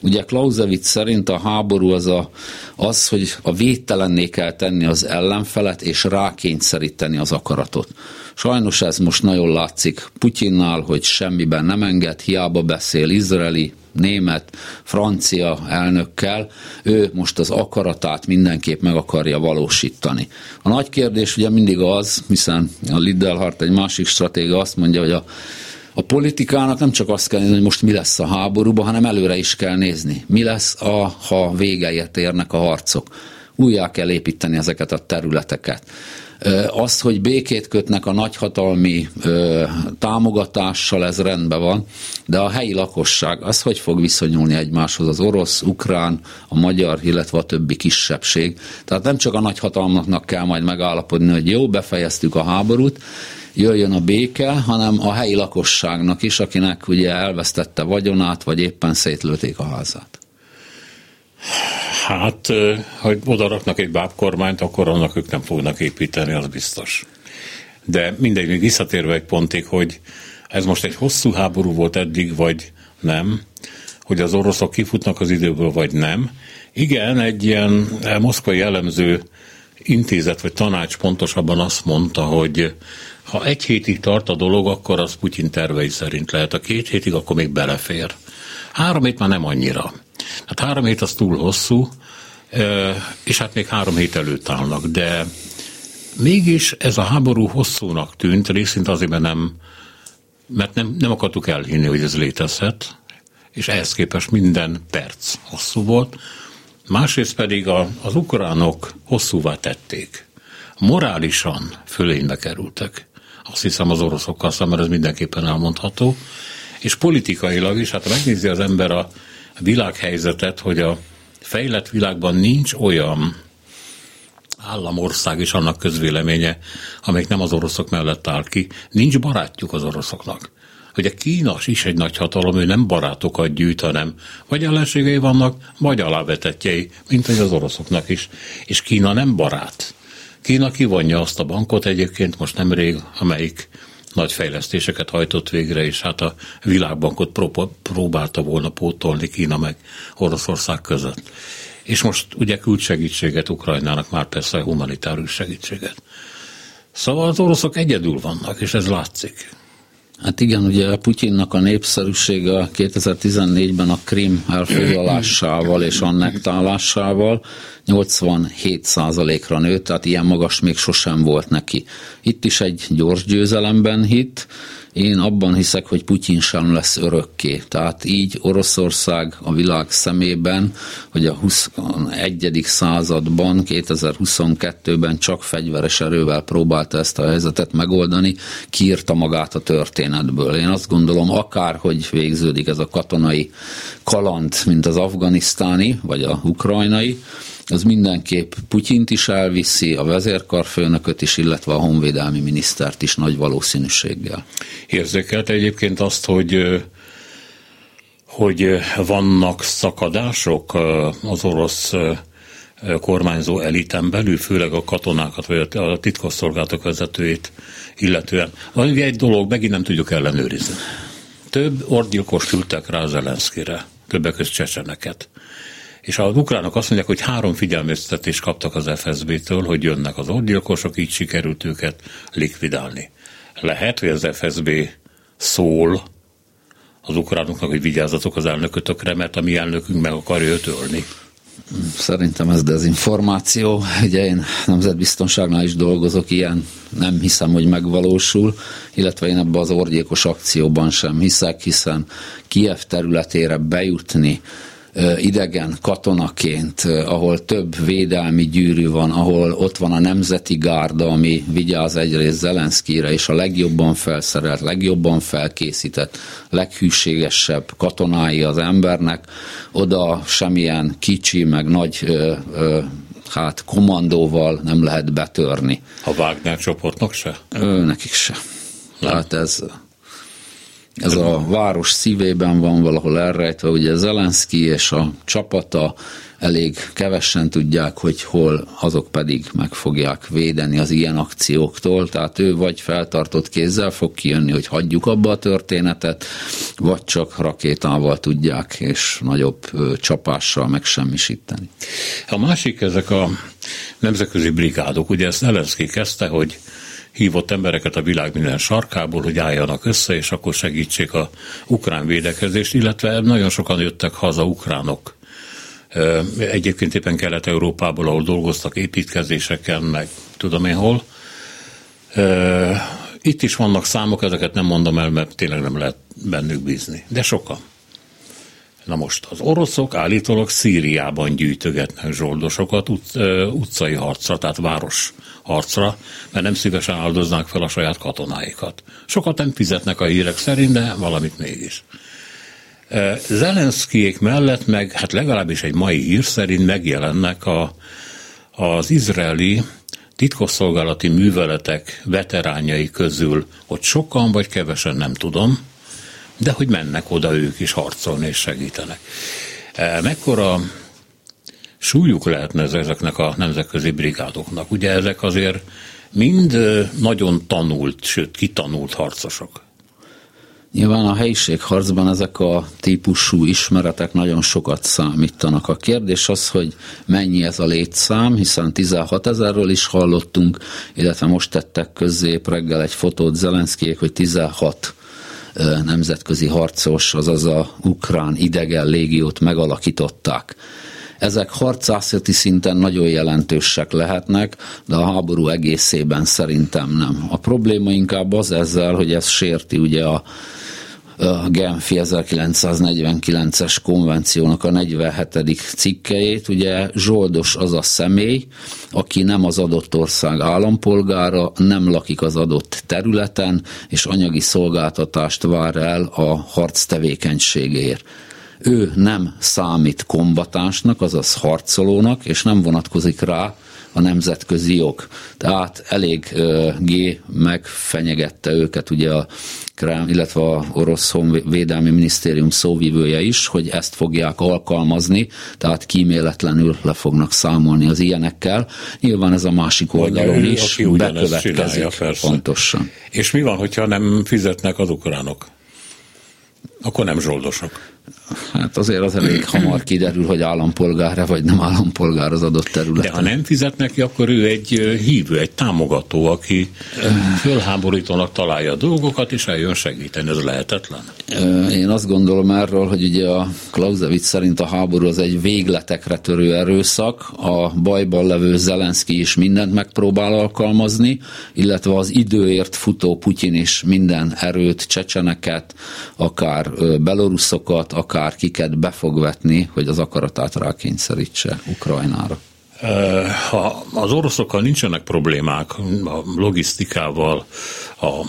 Ugye Clausewitz szerint a háború az, a, az, hogy a védtelenné kell tenni az ellenfelet, és rákényszeríteni az akaratot. Sajnos ez most nagyon látszik Putyinnál, hogy semmiben nem enged, hiába beszél izraeli, német, francia elnökkel, ő most az akaratát mindenképp meg akarja valósítani. A nagy kérdés ugye mindig az, hiszen a Liddelhart, egy másik stratéga azt mondja, hogy a A politikának nem csak azt kell nézni, hogy most mi lesz a háborúban, hanem előre is kell nézni. Mi lesz, a, ha végeért érnek a harcok? Újjá kell építeni ezeket a területeket. Az, hogy békét kötnek a nagyhatalmi támogatással, ez rendben van, de a helyi lakosság az, hogy fog viszonyulni egymáshoz az orosz, ukrán, a magyar, illetve a többi kisebbség. Tehát nem csak a nagyhatalmaknak kell majd megállapodni, hogy jó, befejeztük a háborút, jöjjön a béke, hanem a helyi lakosságnak is, akinek ugye elvesztette vagyonát, vagy éppen szétlőték a házát. Hát, hogy oda raknak egy bábkormányt, akkor annak ők nem fognak építeni, az biztos. De mindegy, még visszatérve egy pontig, hogy ez most egy hosszú háború volt eddig, vagy nem, hogy az oroszok kifutnak az időből, vagy nem. Igen, egy ilyen moszkvai elemző intézet, vagy tanács pontosabban azt mondta, hogy ha egy hétig tart a dolog, akkor az Putyin tervei szerint lehet. A két hétig akkor még belefér. Három hét már nem annyira. Hát három hét az túl hosszú, és hát még három hét előtt állnak, de mégis ez a háború hosszúnak tűnt, részint azért, mert nem, mert nem, nem akartuk elhinni, hogy ez létezhet, és ehhez képest minden perc hosszú volt, másrészt pedig a, az ukránok hosszúvá tették. Morálisan fölénybe kerültek. Azt hiszem az oroszokkal szemben, mert ez mindenképpen elmondható, és politikailag is, hát megnézi az ember a világhelyzetet, hogy a fejlett világban nincs olyan államország és annak közvéleménye, amelyik nem az oroszok mellett áll ki. Nincs barátjuk az oroszoknak. Ugye Kína is egy nagy hatalom, ő nem barátokat gyűjt, hanem vagy ellenségei vannak, vagy alávetettjei, mint hogy az oroszoknak is. És Kína nem barát. Kína kivonja azt a bankot egyébként most nemrég, amelyik nagy fejlesztéseket hajtott végre, és hát a világbankot próbálta volna pótolni Kína meg Oroszország között. És most ugye küld segítséget Ukrajnának, már persze humanitárius segítséget. Szóval az oroszok egyedül vannak, és ez látszik. Hát igen, ugye Putyinnak a népszerűsége kétezer-tizennégyben a Krím elfoglalásával és annektálásával nyolcvanhét százalékra nőtt, tehát ilyen magas még sosem volt neki. Itt is egy gyors győzelemben hitt. Én abban hiszek, hogy Putyin sem lesz örökké. Tehát így Oroszország a világ szemében, hogy a huszonegyedik században, kétezer-huszonkettőben csak fegyveres erővel próbálta ezt a helyzetet megoldani, kiírta magát a történetből. Én azt gondolom, akárhogy végződik ez a katonai kaland, mint az afganisztáni, vagy a ukrajnai, az mindenképp Putyint is elviszi, a vezérkarfőnököt is, illetve a honvédelmi minisztert is nagy valószínűséggel. Érzékelte egyébként azt, hogy, hogy vannak szakadások az orosz kormányzó eliten belül, főleg a katonákat, vagy a titkosszolgálatok vezetőjét illetően. Vagy egy dolog, megint nem tudjuk ellenőrizni. Több orgyilkost ültek rá Zelenszkijre, többek között csecseneket. És az ukránok azt mondják, hogy három figyelmeztetést kaptak az ef es bé-től, hogy jönnek az orgyilkosok, így sikerült őket likvidálni. Lehet, hogy az ef es bé szól az ukránoknak, hogy vigyázzatok az elnökötökre, mert a mi elnökünk meg akarja őt ölni. Szerintem ez dezinformáció. Ugye én nemzetbiztonságnál is dolgozok, ilyen nem hiszem, hogy megvalósul, illetve én ebben az orgyilkos akcióban sem hiszek, hiszen Kijev területére bejutni idegen katonaként, ahol több védelmi gyűrű van, ahol ott van a nemzeti gárda, ami vigyáz egyrészt Zelenszkijre, és a legjobban felszerelt, legjobban felkészített, leghűségesebb katonái az embernek, oda semmilyen kicsi, meg nagy ö, ö, hát kommandóval nem lehet betörni. A Wagner csoportnak se? Ő, nekik se. Tehát ez... Ez a város szívében van valahol elrejtve, ugye Zelenszkij és a csapata elég kevesen tudják, hogy hol, azok pedig meg fogják védeni az ilyen akcióktól, tehát ő vagy feltartott kézzel fog kijönni, hogy hagyjuk abba a történetet, vagy csak rakétával tudják és nagyobb csapással megsemmisíteni. A másik ezek a nemzetközi brigádok, ugye ezt Zelenszkij kezdte, hogy hívott embereket a világ minden sarkából, hogy álljanak össze, és akkor segítsék a ukrán védekezést, illetve nagyon sokan jöttek haza ukránok. Egyébként éppen Kelet-Európából, ahol dolgoztak építkezéseken, meg tudom én hol. Itt is vannak számok, ezeket nem mondom el, mert tényleg nem lehet bennük bízni. De sokan. Na most az oroszok állítólag Szíriában gyűjtögetnek zsoldosokat ut- utcai harcra, tehát város harcra, mert nem szívesen áldoznák fel a saját katonáikat. Sokat nem fizetnek a hírek szerint, de valamit mégis. Zelenszkijék mellett meg, hát legalábbis egy mai hír szerint megjelennek a, az izraeli titkosszolgálati műveletek veteránjai közül, hogy sokan vagy kevesen, nem tudom, de hogy mennek oda ők is harcolni és segítenek. Mekkora súlyuk lehetne ezeknek a nemzetközi brigádoknak? Ugye ezek azért mind nagyon tanult, sőt kitanult harcosok. Nyilván a helyiségharcban ezek a típusú ismeretek nagyon sokat számítanak. A kérdés az, hogy mennyi ez a létszám, hiszen tizenhat ezerről is hallottunk, illetve most tettek közzé reggel egy fotót Zelenszkijék, hogy tizenhat nemzetközi harcos, azaz a ukrán idegen légiót megalakították. Ezek harcászati szinten nagyon jelentősek lehetnek, de a háború egészében szerintem nem. A probléma inkább az ezzel, hogy ez sérti ugye a, a Genfi ezerkilencszáznegyvenkilences konvenciónak a negyvenhetedik cikkejét. Ugye zsoldos az a személy, aki nem az adott ország állampolgára, nem lakik az adott területen, és anyagi szolgáltatást vár el a harc tevékenységéért. Ő nem számít kombatánsnak, azaz harcolónak, és nem vonatkozik rá a nemzetközi jog. Tehát eléggé megfenyegette őket, ugye a Kreml, illetve a orosz honvédelmi minisztérium szóvivője is, hogy ezt fogják alkalmazni, tehát kíméletlenül le fognak számolni az ilyenekkel. Nyilván ez a másik oldalon ő, is bekövetkezik pontosan. És mi van, hogyha nem fizetnek az ukránok? Akkor nem zsoldosok. Hát azért az elég hamar kiderül, hogy állampolgára vagy nem állampolgár az adott területen. De ha nem fizet neki, akkor ő egy hívő, egy támogató, aki fölháborítónak találja a dolgokat, és eljön segíteni. Ez lehetetlen? Én azt gondolom erről, hogy ugye a Clausewitz szerint a háború az egy végletekre törő erőszak, a bajban levő Zelenszkij is mindent megpróbál alkalmazni, illetve az időért futó Putyin is minden erőt, csecseneket, akár beloruszokat, akár kiket be fog vetni, hogy az akaratát rákényszerítse Ukrajnára. Ha az oroszokkal nincsenek problémák, a logisztikával, a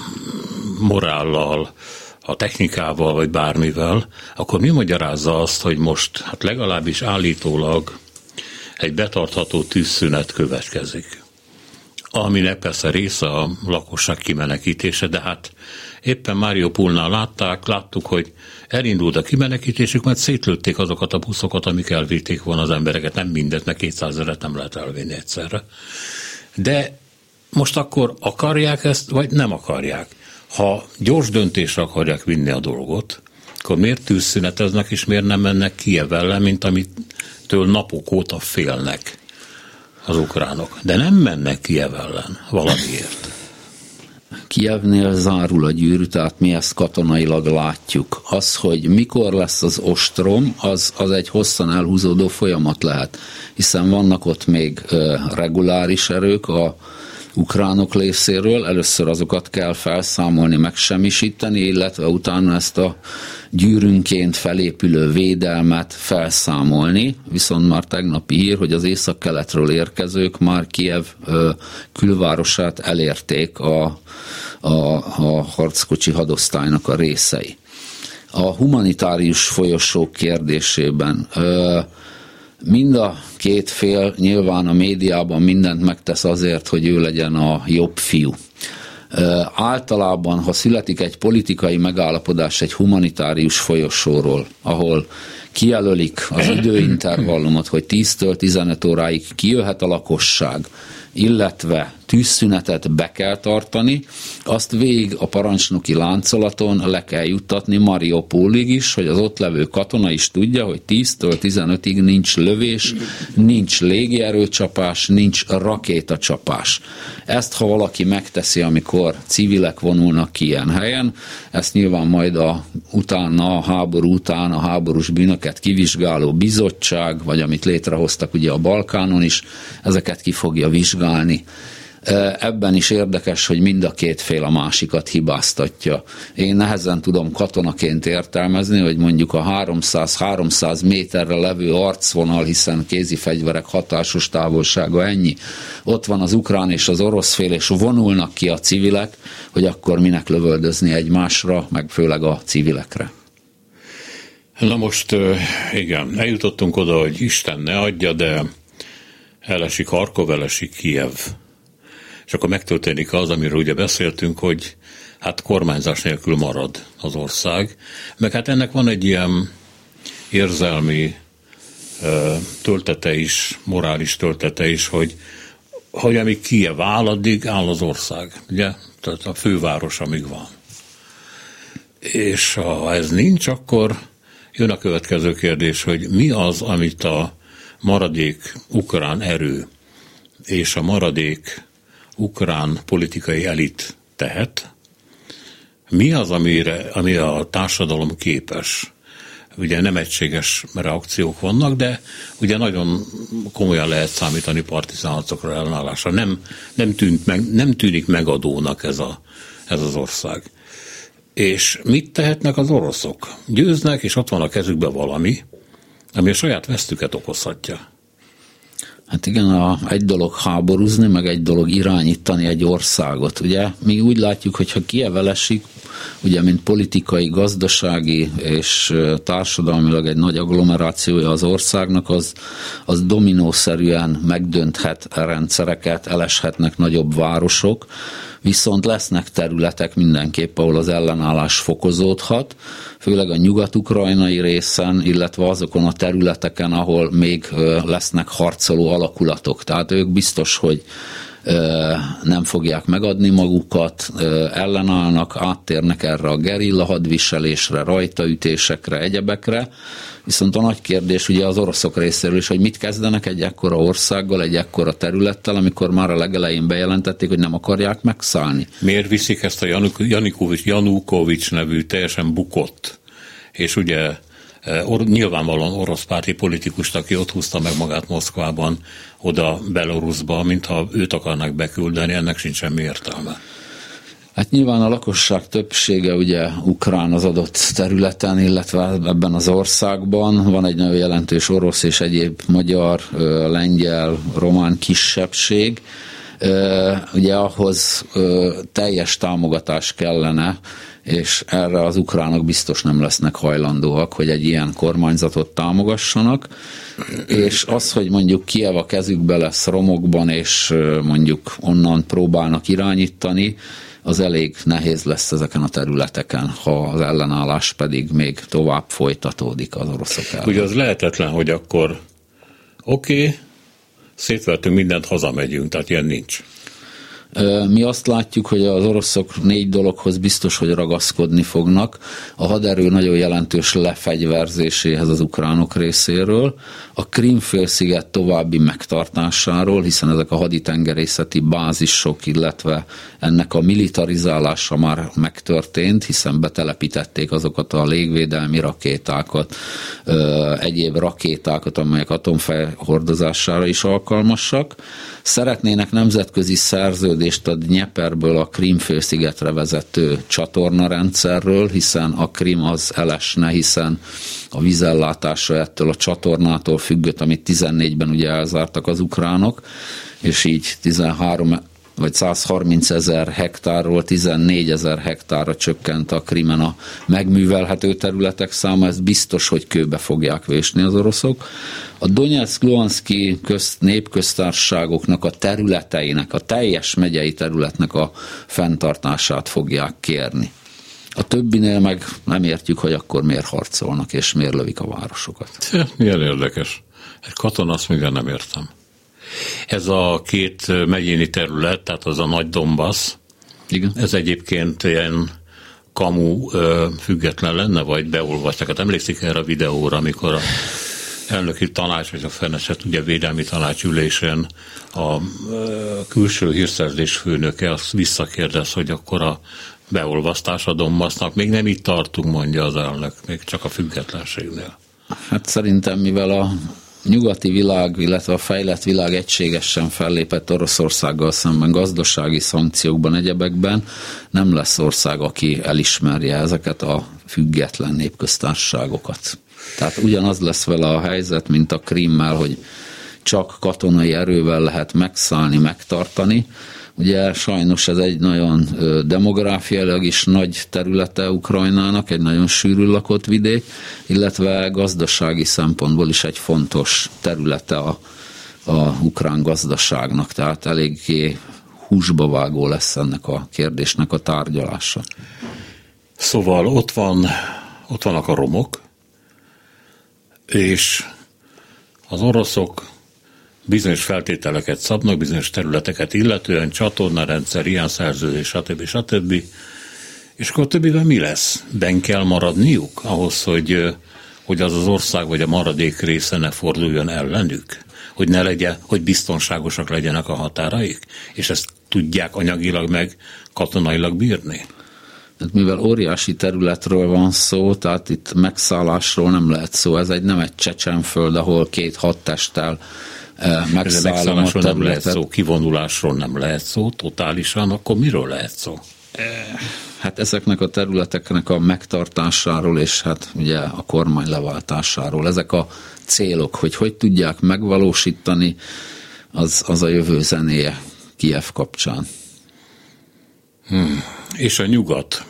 morállal, a technikával, vagy bármivel, akkor mi magyarázza azt, hogy most hát legalábbis állítólag egy betartható tűzszünet következik? Aminek persze része a lakosság kimenekítése, de hát éppen Mariupolnál látták, láttuk, hogy elindult a kimenekítésük, mert szétlőtték azokat a buszokat, amik elvitték volna az embereket, nem mindet, mert kétszázezret nem lehet elvinni egyszerre. De most akkor akarják ezt, vagy nem akarják? Ha gyors döntésre akarják vinni a dolgot, akkor miért tűzszüneteznek, és miért nem mennek Kijev ellen, mint amitől napok óta félnek az ukránok? De nem mennek Kijev ellen valamiért. Kijevnél zárul a gyűrű, tehát mi ezt katonailag látjuk. Az, hogy mikor lesz az ostrom, az, az egy hosszan elhúzódó folyamat lehet, hiszen vannak ott még reguláris erők a ukránok részéről, először azokat kell felszámolni, megsemmisíteni, illetve utána ezt a gyűrűnként felépülő védelmet felszámolni, viszont már tegnapi hír, hogy az északkeletről érkezők már Kijev külvárosát elérték a, a, a harckocsi hadosztálynak a részei. A humanitárius folyosók kérdésében ö, mind a két fél nyilván a médiában mindent megtesz azért, hogy ő legyen a jobb fiú. E, általában, ha születik egy politikai megállapodás egy humanitárius folyosóról, ahol kijelölik az időintervallumot, hogy tíztől tizenöt óráig kijöhet a lakosság, illetve tűzszünetet be kell tartani, azt végig a parancsnoki láncolaton le kell juttatni Mariupolig is, hogy az ott levő katona is tudja, hogy tíztől tizenötig nincs lövés, nincs légierőcsapás, nincs rakétacsapás. Ezt, ha valaki megteszi, amikor civilek vonulnak ki ilyen helyen, ezt nyilván majd a, utána, a háború után a háborús bűnöket kivizsgáló bizottság, vagy amit létrehoztak ugye a Balkánon is, ezeket ki fogja vizsgálni. Ebben is érdekes, hogy mind a két fél a másikat hibáztatja. Én nehezen tudom katonaként értelmezni, hogy mondjuk a háromszáz-háromszáz méterre levő arcvonal, hiszen kézi fegyverek hatásos távolsága ennyi. Ott van az ukrán és az orosz fél, és vonulnak ki a civilek, hogy akkor minek lövöldözni egymásra, meg főleg a civilekre. Na most, igen, eljutottunk oda, hogy Isten ne adja, de elesik Harkov, elesik Kijev. És akkor megtörténik az, amiről ugye beszéltünk, hogy hát kormányzás nélkül marad az ország. Meg hát ennek van egy ilyen érzelmi ö, töltete is, morális töltete is, hogy, hogy amíg Kijev áll, addig áll az ország. Ugye? Tehát a főváros amíg van. És ha ez nincs, akkor jön a következő kérdés, hogy mi az, amit a maradék ukrán erő és a maradék ukrán politikai elit tehet. Mi az, amire, ami a társadalom képes? Ugye nem egységes reakciók vannak, de ugye nagyon komolyan lehet számítani partizálatokra, ellenállásra. Nem, nem, tűnt meg, nem tűnik megadónak ez, a, ez az ország. És mit tehetnek az oroszok? Győznek, és ott van a kezükbe valami, ami a saját vesztüket okozhatja. Hát igen, a, egy dolog háborúzni, meg egy dolog irányítani egy országot, ugye? Mi úgy látjuk, hogyha Kijev elesik, ugye, mint politikai, gazdasági és társadalmilag egy nagy agglomerációja az országnak, az, az dominószerűen megdönthet rendszereket, eleshetnek nagyobb városok, viszont lesznek területek mindenképp, ahol az ellenállás fokozódhat, főleg a nyugat-ukrajnai részen, illetve azokon a területeken, ahol még lesznek harcoló alakulatok. Tehát ők biztos, hogy nem fogják megadni magukat, ellenállnak, áttérnek erre a gerilla hadviselésre, rajtaütésekre, egyebekre. Viszont a nagy kérdés ugye az oroszok részéről is, hogy mit kezdenek egy ekkora országgal, egy ekkora területtel, amikor már a legelején bejelentették, hogy nem akarják megszállni. Miért viszik ezt a Janukovics, Janukovics nevű teljesen bukott, és ugye Or, nyilvánvalóan orosz párti politikust, aki ott húzta meg magát Moszkvában, oda Beloruszba, mintha őt akarnak beküldeni, ennek sincs semmi értelme. Hát nyilván a lakosság többsége ugye ukrán az adott területen, illetve ebben az országban van egy nagyon jelentős orosz és egyéb magyar, lengyel, román kisebbség. Ugye ahhoz teljes támogatás kellene, és erre az ukránok biztos nem lesznek hajlandóak, hogy egy ilyen kormányzatot támogassanak, és az, hogy mondjuk Kijev a kezükbe lesz romokban, és mondjuk onnan próbálnak irányítani, az elég nehéz lesz ezeken a területeken, ha az ellenállás pedig még tovább folytatódik az oroszok ellen. Ugye az lehetetlen, hogy akkor oké, okay, szétvertünk mindent, hazamegyünk, tehát ilyen nincs. Mi azt látjuk, hogy az oroszok négy dologhoz biztos, hogy ragaszkodni fognak. A haderő nagyon jelentős lefegyverzéséhez az ukránok részéről, a Krímfélsziget további megtartásáról, hiszen ezek a haditengerészeti bázisok, illetve ennek a militarizálása már megtörtént, hiszen betelepítették azokat a légvédelmi rakétákat, egyéb rakétákat, amelyek atomfejhordozására is alkalmasak. Szeretnének nemzetközi szerződést a Dnieperből a Krímfélszigetre vezető csatornarendszerről, hiszen a Krím az elesne, hiszen a vízellátása ettől a csatornától függött, amit tizennégyben ugye elzártak az ukránok, és így tizenhárom vagy százharminc ezer hektárról tizennégyezer hektárra csökkent a Krimen a megművelhető területek száma, ez biztos, hogy kőbe fogják vésni az oroszok. A Donyeck, Luhanszki közt, népköztársaságoknak a területeinek, a teljes megyei területnek a fenntartását fogják kérni. A többinél meg nem értjük, hogy akkor miért harcolnak és miért lövik a városokat. Milyen érdekes. Egy katona azt még nem értem. Ez a két megyéni terület, tehát az a nagy Dombasz, igen, ez egyébként ilyen kamu független lenne, vagy beolvasták. Hát emlékszik erre a videóra, amikor a elnöki tanács, vagy a feneszett, ugye védelmi tanácsülésen a külső hírszerzés főnöke azt visszakérdez, hogy akkor a beolvasztás a Dombasznak, még nem itt tartunk, mondja az elnök, még csak a függetlenségnél. Hát szerintem, mivel a nyugati világ, illetve a fejlett világ egységesen fellépett Oroszországgal szemben gazdasági szankciókban, egyebekben, nem lesz ország, aki elismerje ezeket a független népköztársaságokat. Tehát ugyanaz lesz vele a helyzet, mint a Krímmel, hogy csak katonai erővel lehet megszállni, megtartani. Ugye sajnos ez egy nagyon demográfiailag is nagy területe Ukrajnának, egy nagyon sűrű lakott vidék, illetve gazdasági szempontból is egy fontos területe a, a ukrán gazdaságnak, tehát eléggé húsba vágó lesz ennek a kérdésnek a tárgyalása. Szóval ott van, ott vannak a romok, és az oroszok bizonyos feltételeket szabnak, bizonyos területeket illetően, csatornarendszer, ilyen szerződés, stb. stb. És akkor többiben mi lesz? Ben kell maradniuk ahhoz, hogy, hogy az az ország vagy a maradék része ne forduljon ellenük? Hogy ne legyen, hogy biztonságosak legyenek a határaik? És ezt tudják anyagilag meg katonailag bírni? Mivel óriási területről van szó, tehát itt megszállásról nem lehet szó, ez egy, nem egy csecsenföld, ahol két hadtesttel megszállom a területet. Nem lehet szó, kivonulásról nem lehet szó, totálisan, akkor miről lehet szó? Hát ezeknek a területeknek a megtartásáról, és hát ugye a kormány leváltásáról. Ezek a célok, hogy hogy tudják megvalósítani, az, az a jövő zenéje Kijev kapcsán. Hmm. És a nyugat?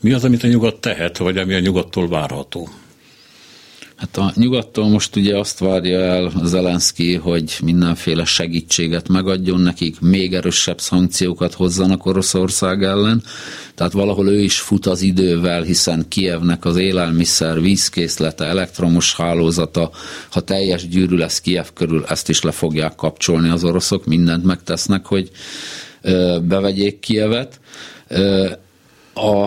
Mi az, amit a nyugat tehet, vagy ami a nyugattól várható? Hát a nyugattól most ugye azt várja el Zelenszkij, hogy mindenféle segítséget megadjon nekik, még erősebb szankciókat hozzanak Oroszország ellen, tehát valahol ő is fut az idővel, hiszen Kijevnek az élelmiszer, vízkészlete, elektromos hálózata, ha teljes gyűrű lesz Kijev körül, ezt is le fogják kapcsolni az oroszok, mindent megtesznek, hogy bevegyék Kijevet. A,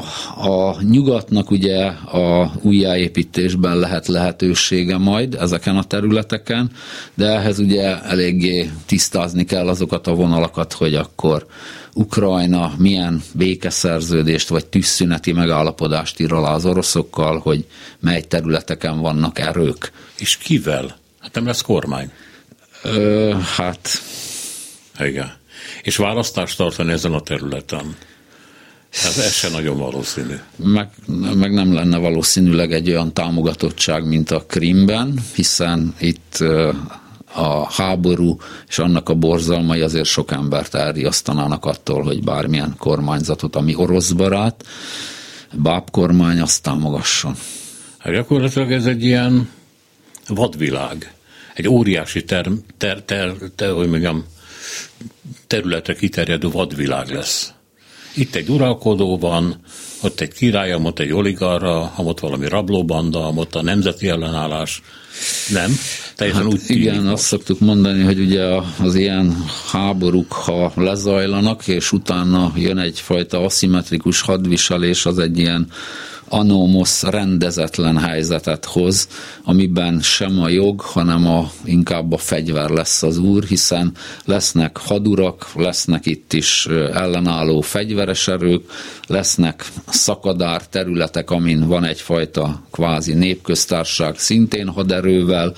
a nyugatnak ugye a újjáépítésben lehet lehetősége majd ezeken a területeken, de ehhez ugye eléggé tisztázni kell azokat a vonalakat, hogy akkor Ukrajna milyen békeszerződést vagy tűzszüneti megállapodást ír alá az oroszokkal, hogy mely területeken vannak erők. És kivel? Hát nem lesz kormány. Ö, hát... Igen. És választást tartani ezen a területen? Ez, ez se nagyon valószínű. Meg, meg nem lenne valószínűleg egy olyan támogatottság, mint a Krímben, hiszen itt a háború és annak a borzalmai azért sok embert elriasztanának attól, hogy bármilyen kormányzatot, ami oroszbarát, bábkormány, azt támogasson. Hát gyakorlatilag ez egy ilyen vadvilág. Egy óriási ter, ter, ter, ter, hogy mondjam, területre kiterjedő vadvilág lesz. Itt egy uralkodó van, ott egy király, ott egy oligarra, ott valami rablóbanda, ott a nemzeti ellenállás. Nem? Teljesen hát úgy igen, azt most szoktuk mondani, hogy ugye az ilyen háborúk, ha lezajlanak, és utána jön egyfajta aszimmetrikus hadviselés, az egy ilyen anómosz, rendezetlen helyzetet hoz, amiben sem a jog, hanem a, inkább a fegyver lesz az úr, hiszen lesznek hadurak, lesznek itt is ellenálló fegyveres erők, lesznek szakadár területek, amin van egyfajta kvázi népköztársaság szintén haderővel,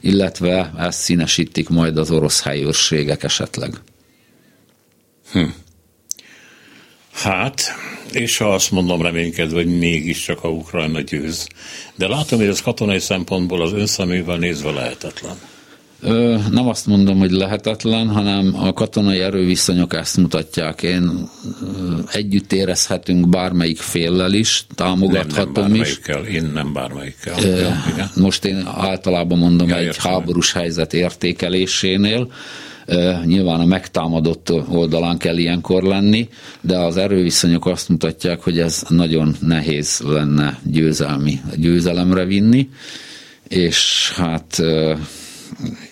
illetve ezt színesítik majd az orosz helyőrségek esetleg. Hm. Hát... és ha azt mondom reménykedve, hogy mégiscsak a Ukrajna győz. De látom, hogy ez katonai szempontból az ön szemével nézve lehetetlen. Ö, nem azt mondom, hogy lehetetlen, hanem a katonai erőviszonyok ezt mutatják. Én ö, együtt érezhetünk bármelyik féllel is, támogathatom nem, nem is. Én nem bármelyikkel. Ö, ja, most én általában mondom, ja, egy értem. Háborús helyzet értékelésénél nyilván a megtámadott oldalán kell ilyenkor lenni, de az erőviszonyok azt mutatják, hogy ez nagyon nehéz lenne győzelmi, győzelemre vinni, és hát e,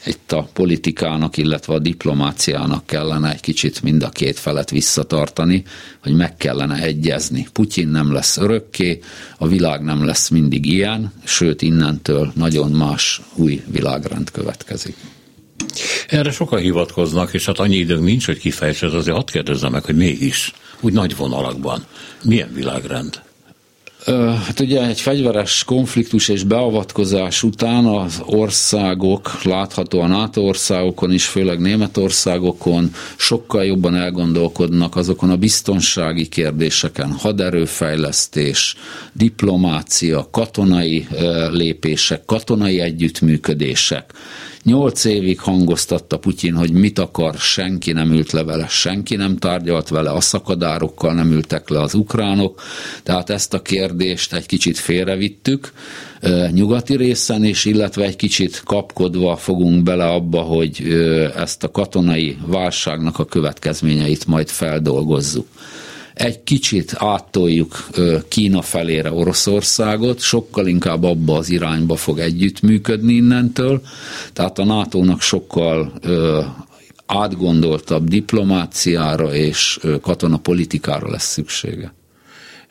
itt a politikának, illetve a diplomáciának kellene egy kicsit mind a két felet visszatartani, hogy meg kellene egyezni. Putyin nem lesz örökké, a világ nem lesz mindig ilyen, sőt innentől nagyon más új világrend következik. Erre sokan hivatkoznak, és hát annyi időnk nincs, hogy kifejtsed, azért hadd kérdezzem meg, hogy mégis, úgy nagy vonalakban, milyen világrend? Hát ugye egy fegyveres konfliktus és beavatkozás után az országok, láthatóan NATO országokon is, főleg Németországokon sokkal jobban elgondolkodnak azokon a biztonsági kérdéseken, haderőfejlesztés, diplomácia, katonai lépések, katonai együttműködések. Nyolc évig hangoztatta Putyin, hogy mit akar, senki nem ült le vele, senki nem tárgyalt vele, a szakadárokkal nem ültek le az ukránok, tehát ezt a kérdést egy kicsit félrevittük nyugati részen is, illetve egy kicsit kapkodva fogunk bele abba, hogy ezt a katonai válságnak a következményeit majd feldolgozzuk. Egy kicsit áttoljuk Kína felére Oroszországot, sokkal inkább abba az irányba fog együttműködni innentől, tehát a nátónak sokkal átgondoltabb diplomáciára és katonapolitikára lesz szüksége.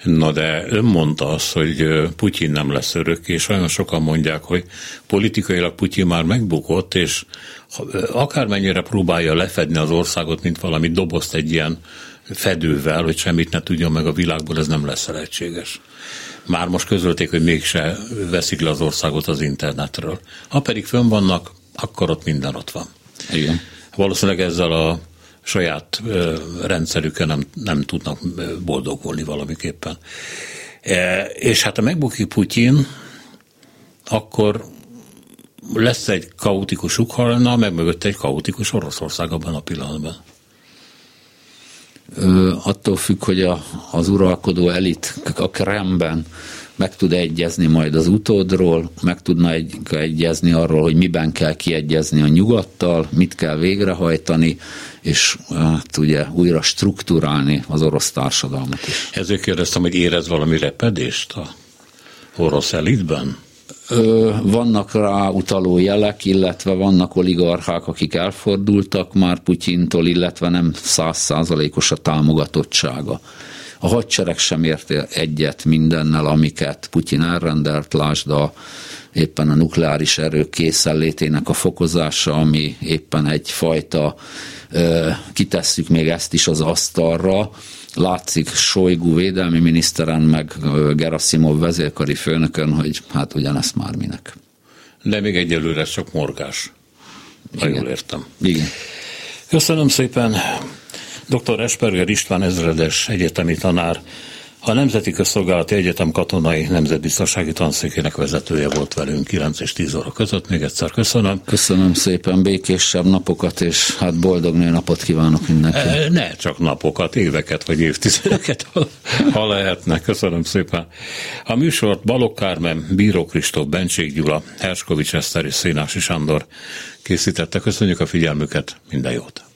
Na de ön mondta azt, hogy Putyin nem lesz örökké, és sajnos sokan mondják, hogy politikailag Putyin már megbukott, és akármennyire próbálja lefedni az országot, mint valami dobozt egy ilyen fedővel, hogy semmit ne tudjon meg a világból, ez nem lesz lehetséges. Már most közölték, hogy mégse veszik le az országot az internetről. Ha pedig fönn vannak, akkor ott minden ott van. Igen. Valószínűleg ezzel a saját rendszerükkel nem, nem tudnak boldogulni valamiképpen. És hát ha megbukik Putyin, akkor lesz egy kaotikus Ukrajna, meg mögött egy kaotikus Oroszország abban a pillanatban. Attól függ, hogy a, az uralkodó elit a Kremlben meg tud egyezni majd az utódról, meg tudna egy, egyezni arról, hogy miben kell kiegyezni a nyugattal, mit kell végrehajtani, és hát ugye újra strukturálni az orosz társadalmat is. Ezért kérdeztem, hogy érez valami repedést a orosz elitben? Vannak rá utaló jelek, illetve vannak oligarchák, akik elfordultak már Putyintól, illetve nem száz százalékos a támogatottsága. A hadsereg sem ért egyet mindennel, amiket Putyin elrendelt, lásd a, éppen a nukleáris erők készenlétének a fokozása, ami éppen egyfajta, kitesszük még ezt is az asztalra. Látszik Sojgú védelmi miniszteren, meg Geraszimov vezérkari főnökön, hogy hát ugyanezt már minek. De még egyelőre csak morgás. Igen. Jól értem. Igen. Köszönöm szépen. doktor Reszperger István ezredes egyetemi tanár, a Nemzeti Közszolgálati Egyetem Katonai Nemzetbiztonsági Tanszékének vezetője volt velünk kilenc és tíz óra között. Még egyszer köszönöm. Köszönöm szépen, békésebb napokat, és hát boldog nőnapot kívánok mindenkinek. Ne csak napokat, éveket vagy évtizedeket, ha lehetne. Köszönöm szépen. A műsort Balog Kármen, Bíró Kristóf, Bentség Gyula, Herskovics Eszter és Szénási Sándor készítette. Köszönjük a figyelmüket, minden jót.